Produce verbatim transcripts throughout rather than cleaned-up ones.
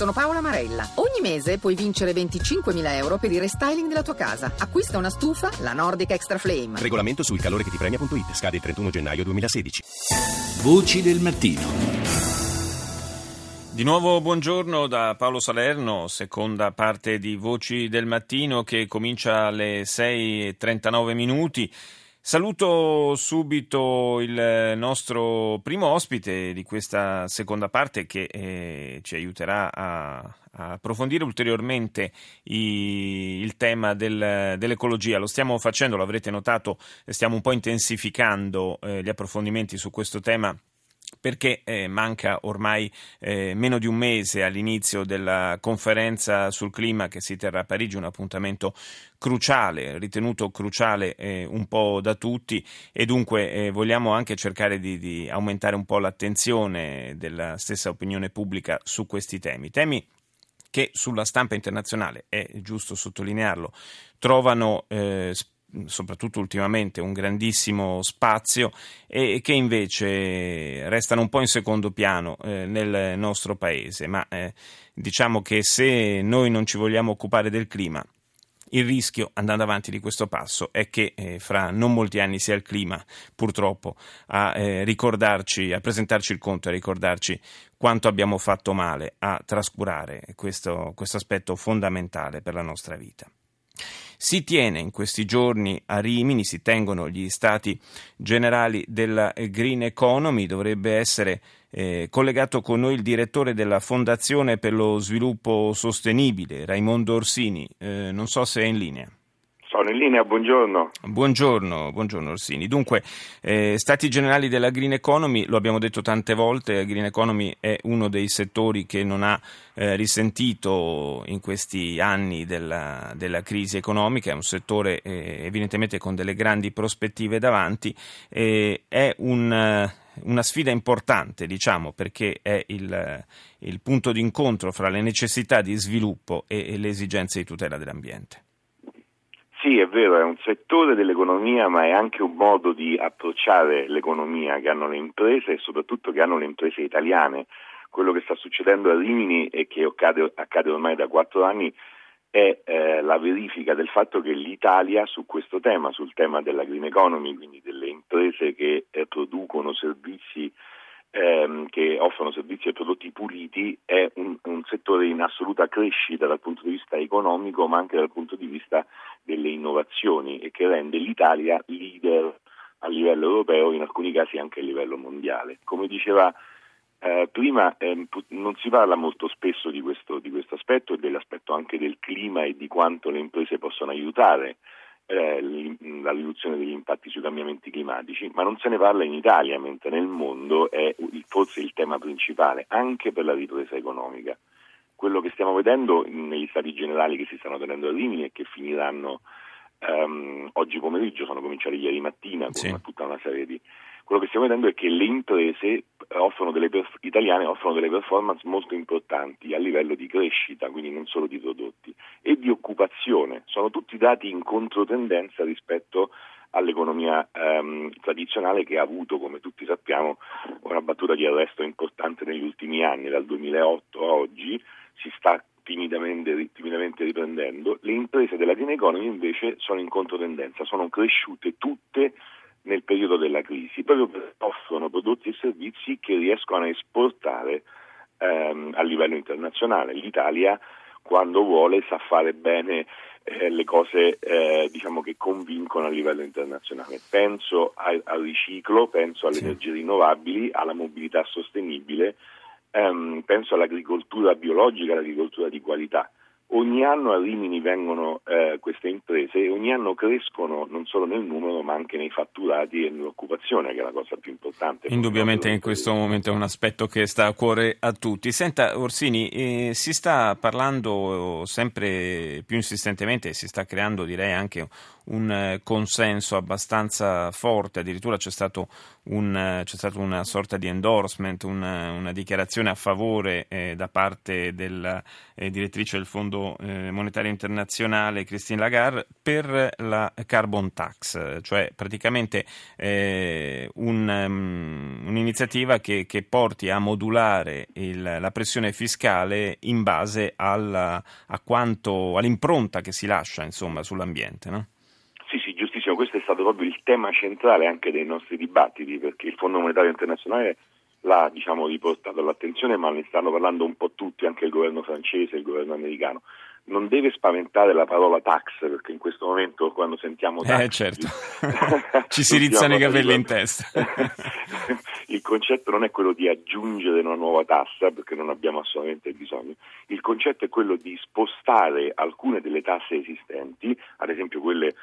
Sono Paola Marella. Ogni mese puoi vincere venticinquemila euro per il restyling della tua casa. Acquista una stufa, la Nordica Extra Flame. Regolamento sul calore che ti premia.it. Scade il trentuno gennaio duemilasedici. Voci del mattino. Di nuovo buongiorno da Paolo Salerno, seconda parte di Voci del Mattino che comincia alle sei e trentanove minuti. Saluto subito il nostro primo ospite di questa seconda parte che eh, ci aiuterà a... a approfondire ulteriormente i, il tema del, dell'ecologia. Lo stiamo facendo, lo avrete notato, stiamo un po' intensificando eh, gli approfondimenti su questo tema, perché eh, manca ormai eh, meno di un mese all'inizio della conferenza sul clima che si terrà a Parigi, un appuntamento cruciale, ritenuto cruciale eh, un po' da tutti, e dunque eh, vogliamo anche cercare di, di aumentare un po' l'attenzione della stessa opinione pubblica su questi temi, temi che sulla stampa internazionale, è giusto sottolinearlo, trovano eh, soprattutto ultimamente un grandissimo spazio e che invece restano un po' in secondo piano eh, nel nostro paese. Ma eh, diciamo che se noi non ci vogliamo occupare del clima, il rischio, andando avanti di questo passo, è che eh, fra non molti anni sia il clima, purtroppo, a eh, ricordarci, a presentarci il conto, a ricordarci quanto abbiamo fatto male a trascurare questo, questo aspetto fondamentale per la nostra vita. Si tiene in questi giorni a Rimini, si tengono gli Stati generali della Green Economy. Dovrebbe essere eh, collegato con noi il direttore della Fondazione per lo Sviluppo Sostenibile, Raimondo Orsini. Eh, non so se è in linea. Sono in linea, buongiorno. Buongiorno, buongiorno Orsini. Dunque, eh, Stati generali della Green Economy, lo abbiamo detto tante volte, la Green Economy è uno dei settori che non ha eh, risentito in questi anni della, della crisi economica, è un settore eh, evidentemente con delle grandi prospettive davanti, eh, è un... una sfida importante, diciamo, perché è il, il punto d'incontro fra le necessità di sviluppo e, e le esigenze di tutela dell'ambiente. Sì, è vero, è un settore dell'economia, ma è anche un modo di approcciare l'economia che hanno le imprese e soprattutto che hanno le imprese italiane. Quello che sta succedendo a Rimini e che accade, accade ormai da quattro anni è eh, la verifica del fatto che l'Italia su questo tema, sul tema della green economy, quindi delle imprese che eh, producono servizi, ehm, che offrono servizi e prodotti puliti, è un, un settore in assoluta crescita dal punto di vista economico, ma anche dal punto di vista delle innovazioni, e che rende l'Italia leader a livello europeo, in alcuni casi anche a livello mondiale. Come diceva Eh, prima eh, non si parla molto spesso di questo, di questo aspetto e dell'aspetto anche del clima e di quanto le imprese possono aiutare eh, la riduzione degli impatti sui cambiamenti climatici, ma non se ne parla in Italia, mentre nel mondo è forse il tema principale anche per la ripresa economica. Quello che stiamo vedendo negli stati generali che si stanno tenendo a Rimini e che finiranno ehm, oggi pomeriggio, sono cominciati ieri mattina con sì. tutta una serie di... Quello che stiamo vedendo è che le imprese offrono delle perf- italiane offrono delle performance molto importanti a livello di crescita, quindi non solo di prodotti, e di occupazione. Sono tutti dati in controtendenza rispetto all'economia ehm, tradizionale, che ha avuto, come tutti sappiamo, una battuta di arresto importante negli ultimi anni. Dal duemilaotto a oggi si sta timidamente, timidamente riprendendo. Le imprese della green economy invece sono in controtendenza, sono cresciute tutte nel periodo della crisi, proprio perché offrono prodotti e servizi che riescono a esportare ehm, a livello internazionale. L'Italia, quando vuole, sa fare bene eh, le cose eh, diciamo che convincono a livello internazionale. Penso al, al riciclo, penso alle sì. energie rinnovabili, alla mobilità sostenibile, ehm, penso all'agricoltura biologica, all'agricoltura di qualità. Ogni anno a Rimini vengono eh, queste imprese e ogni anno crescono non solo nel numero ma anche nei fatturati e nell'occupazione, che è la cosa più importante. Indubbiamente in questo momento è un aspetto che sta a cuore a tutti. Senta Orsini, eh, si sta parlando sempre più insistentemente e si sta creando, direi, anche un consenso abbastanza forte, addirittura c'è stato un, c'è stata una sorta di endorsement, una, una dichiarazione a favore eh, da parte della eh, direttrice del Fondo Fondo Monetario Internazionale, Christine Lagarde, per la carbon tax, cioè praticamente eh, un, um, un'iniziativa che, che porti a modulare il, la pressione fiscale in base alla, a quanto, all'impronta che si lascia, insomma, sull'ambiente, no? Sì, sì, giustissimo. Questo è stato proprio il tema centrale anche dei nostri dibattiti, perché il Fondo Monetario Internazionale l'ha, diciamo, riportato all'attenzione, ma ne stanno parlando un po' tutti, anche il governo francese, il governo americano. Non deve spaventare la parola tax, perché in questo momento, quando sentiamo tax, eh, certo. ci si rizzano i capelli in testa. Il concetto non è quello di aggiungere una nuova tassa, perché non abbiamo assolutamente bisogno. Il concetto è quello di spostare alcune delle tasse esistenti, ad esempio quelle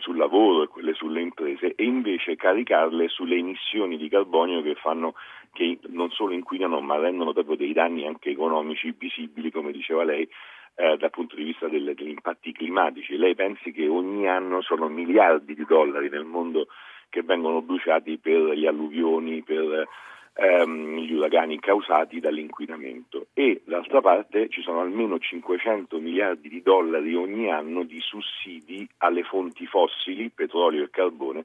sul lavoro e quelle sulle imprese, e invece caricarle sulle emissioni di carbonio che fanno, che non solo inquinano ma rendono proprio dei danni anche economici visibili, come diceva lei, eh, dal punto di vista del, degli impatti climatici. Lei pensi che ogni anno sono miliardi di dollari nel mondo che vengono bruciati per gli alluvioni, per ehm, gli uragani causati dall'inquinamento, e d'altra parte ci sono almeno cinquecento miliardi di dollari ogni anno di sussidi alle fonti fossili, petrolio e carbone,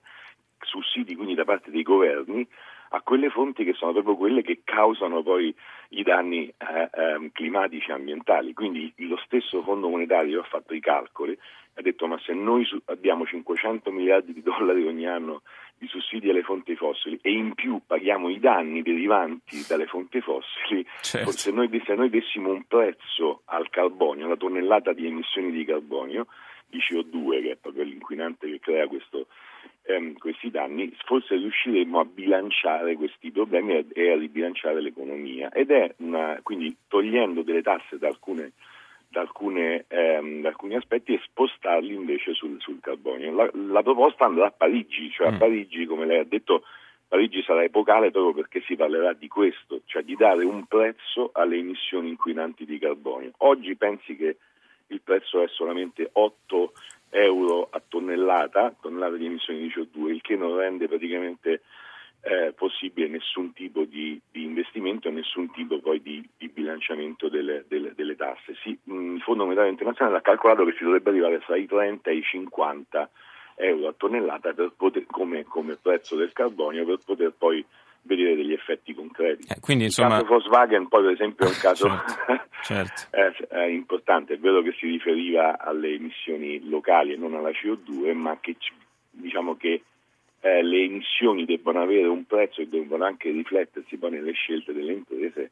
sussidi quindi da parte dei governi a quelle fonti che sono proprio quelle che causano poi i danni eh, eh, climatici e ambientali. Quindi lo stesso Fondo Monetario ha fatto i calcoli, ha detto: ma se noi abbiamo cinquecento miliardi di dollari ogni anno di sussidi alle fonti fossili e in più paghiamo i danni derivanti dalle fonti fossili, certo. se noi, se noi dessimo un prezzo al carbonio, alla tonnellata di emissioni di carbonio, di C O due, che è proprio l'inquinante che crea questo, ehm, questi danni, forse riusciremo a bilanciare questi problemi e a ribilanciare l'economia. Ed è una, quindi togliendo delle tasse da alcune Da, alcune, ehm, da alcuni aspetti e spostarli invece sul, sul carbonio. La, la proposta andrà a Parigi, cioè a Parigi, come lei ha detto, Parigi sarà epocale proprio perché si parlerà di questo, cioè di dare un prezzo alle emissioni inquinanti di carbonio. Oggi pensi che il prezzo è solamente otto euro a tonnellata, tonnellata di emissioni di C O due, il che non rende praticamente eh, possibile nessun tipo di, di investimento e nessun tipo poi di, di bilanciamento delle, delle, delle tasse. Sì, il Fondo Monetario Internazionale ha calcolato che si dovrebbe arrivare tra i trenta e i cinquanta euro a tonnellata per poter, come, come prezzo del carbonio, per poter poi vedere degli effetti concreti. Eh, quindi, insomma... Il caso Volkswagen poi, per esempio, è un caso certo, certo. è, è importante. È vero che si riferiva alle emissioni locali e non alla C O due, ma che diciamo che Eh, le emissioni debbono avere un prezzo e debbono anche riflettersi poi nelle scelte delle imprese,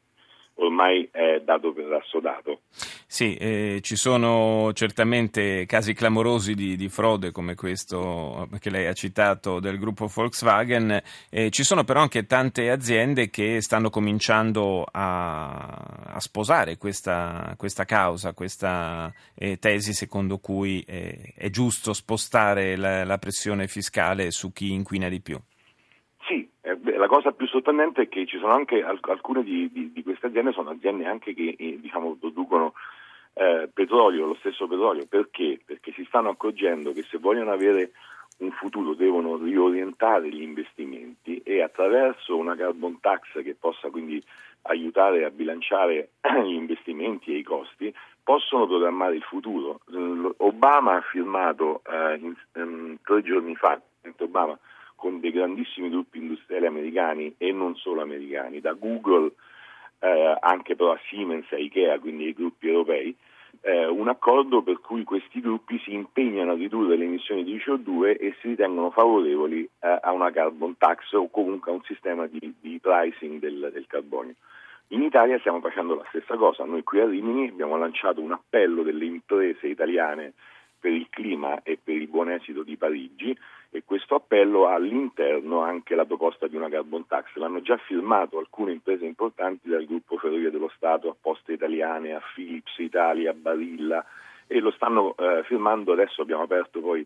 ormai è dato per assodato. Sì, eh, ci sono certamente casi clamorosi di, di frode come questo che lei ha citato del gruppo Volkswagen, eh, ci sono però anche tante aziende che stanno cominciando a, a sposare questa, questa causa, questa eh, tesi secondo cui eh, è giusto spostare la, la pressione fiscale su chi inquina di più. Sì, la cosa più sorprendente è che ci sono anche alcune di, di, di queste aziende, sono aziende anche che eh, diciamo producono eh, petrolio, lo stesso petrolio. Perché? Perché si stanno accorgendo che se vogliono avere un futuro devono riorientare gli investimenti, e attraverso una carbon tax che possa quindi aiutare a bilanciare gli investimenti e i costi, possono programmare il futuro. Obama ha firmato eh, in, tre giorni fa, Obama, con dei grandissimi gruppi industriali americani e non solo americani, da Google eh, anche però a Siemens, a Ikea, quindi ai gruppi europei, eh, un accordo per cui questi gruppi si impegnano a ridurre le emissioni di C O due e si ritengono favorevoli eh, a una carbon tax o comunque a un sistema di, di pricing del, del carbonio. In Italia stiamo facendo la stessa cosa. Noi qui a Rimini abbiamo lanciato un appello delle imprese italiane per il clima e per il buon esito di Parigi, e questo appello ha all'interno anche la proposta di una carbon tax. L'hanno già firmato alcune imprese importanti, dal gruppo Ferrovie dello Stato a Poste Italiane, a Philips Italia, a Barilla, e lo stanno eh, firmando adesso. Abbiamo aperto poi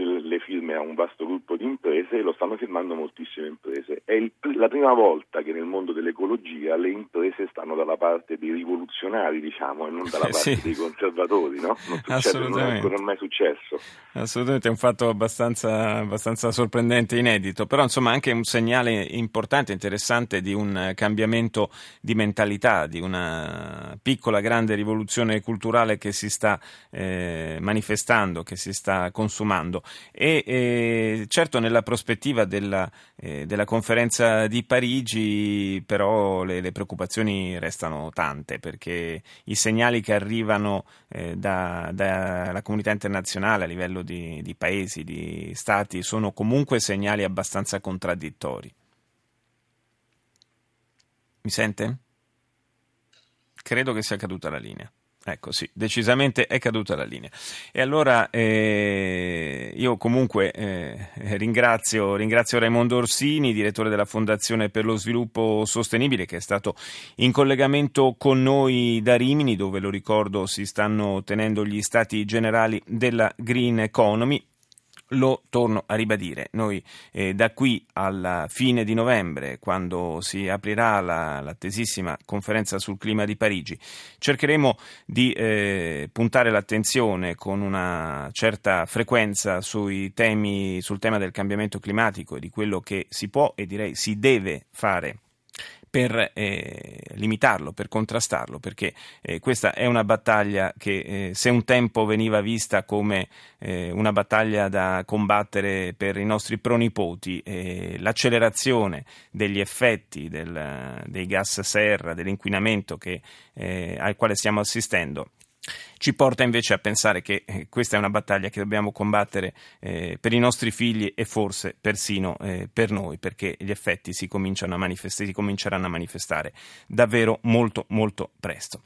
il, le firme a un vasto gruppo di imprese e lo stanno firmando moltissime imprese. È il, la prima volta che nel mondo dell'ecologia le imprese stanno dalla parte dei rivoluzionari, diciamo, e non dalla parte eh sì. dei conservatori, no? Non succede, assolutamente. Non è mai successo. Assolutamente, è un fatto abbastanza, abbastanza sorprendente, inedito, però insomma anche un segnale importante, interessante di un cambiamento di mentalità, di una piccola grande rivoluzione culturale che si sta eh, manifestando, che si sta consumando. E eh, certo nella prospettiva della, eh, della conferenza di Parigi però le, le preoccupazioni restano tante, perché i segnali che arrivano eh, da, dalla comunità internazionale a livello di, di paesi, di stati, sono comunque segnali abbastanza contraddittori. Mi sente? Credo che sia caduta la linea. Ecco, sì, decisamente è caduta la linea. E allora eh, io comunque eh, ringrazio, ringrazio Raimondo Orsini, direttore della Fondazione per lo Sviluppo Sostenibile, che è stato in collegamento con noi da Rimini, dove, lo ricordo, si stanno tenendo gli Stati generali della Green Economy. Lo torno a ribadire, noi eh, da qui alla fine di novembre, quando si aprirà la, l'attesissima conferenza sul clima di Parigi, cercheremo di eh, puntare l'attenzione con una certa frequenza sui temi, sul tema del cambiamento climatico e di quello che si può e direi si deve fare per eh, limitarlo, per contrastarlo, perché eh, questa è una battaglia che eh, se un tempo veniva vista come eh, una battaglia da combattere per i nostri pronipoti, eh, l'accelerazione degli effetti del, dei gas serra, dell'inquinamento che, eh, al quale stiamo assistendo, ci porta invece a pensare che questa è una battaglia che dobbiamo combattere eh, per i nostri figli e forse persino eh, per noi, perché gli effetti si cominciano a manifestare, si cominceranno a manifestare davvero molto molto presto.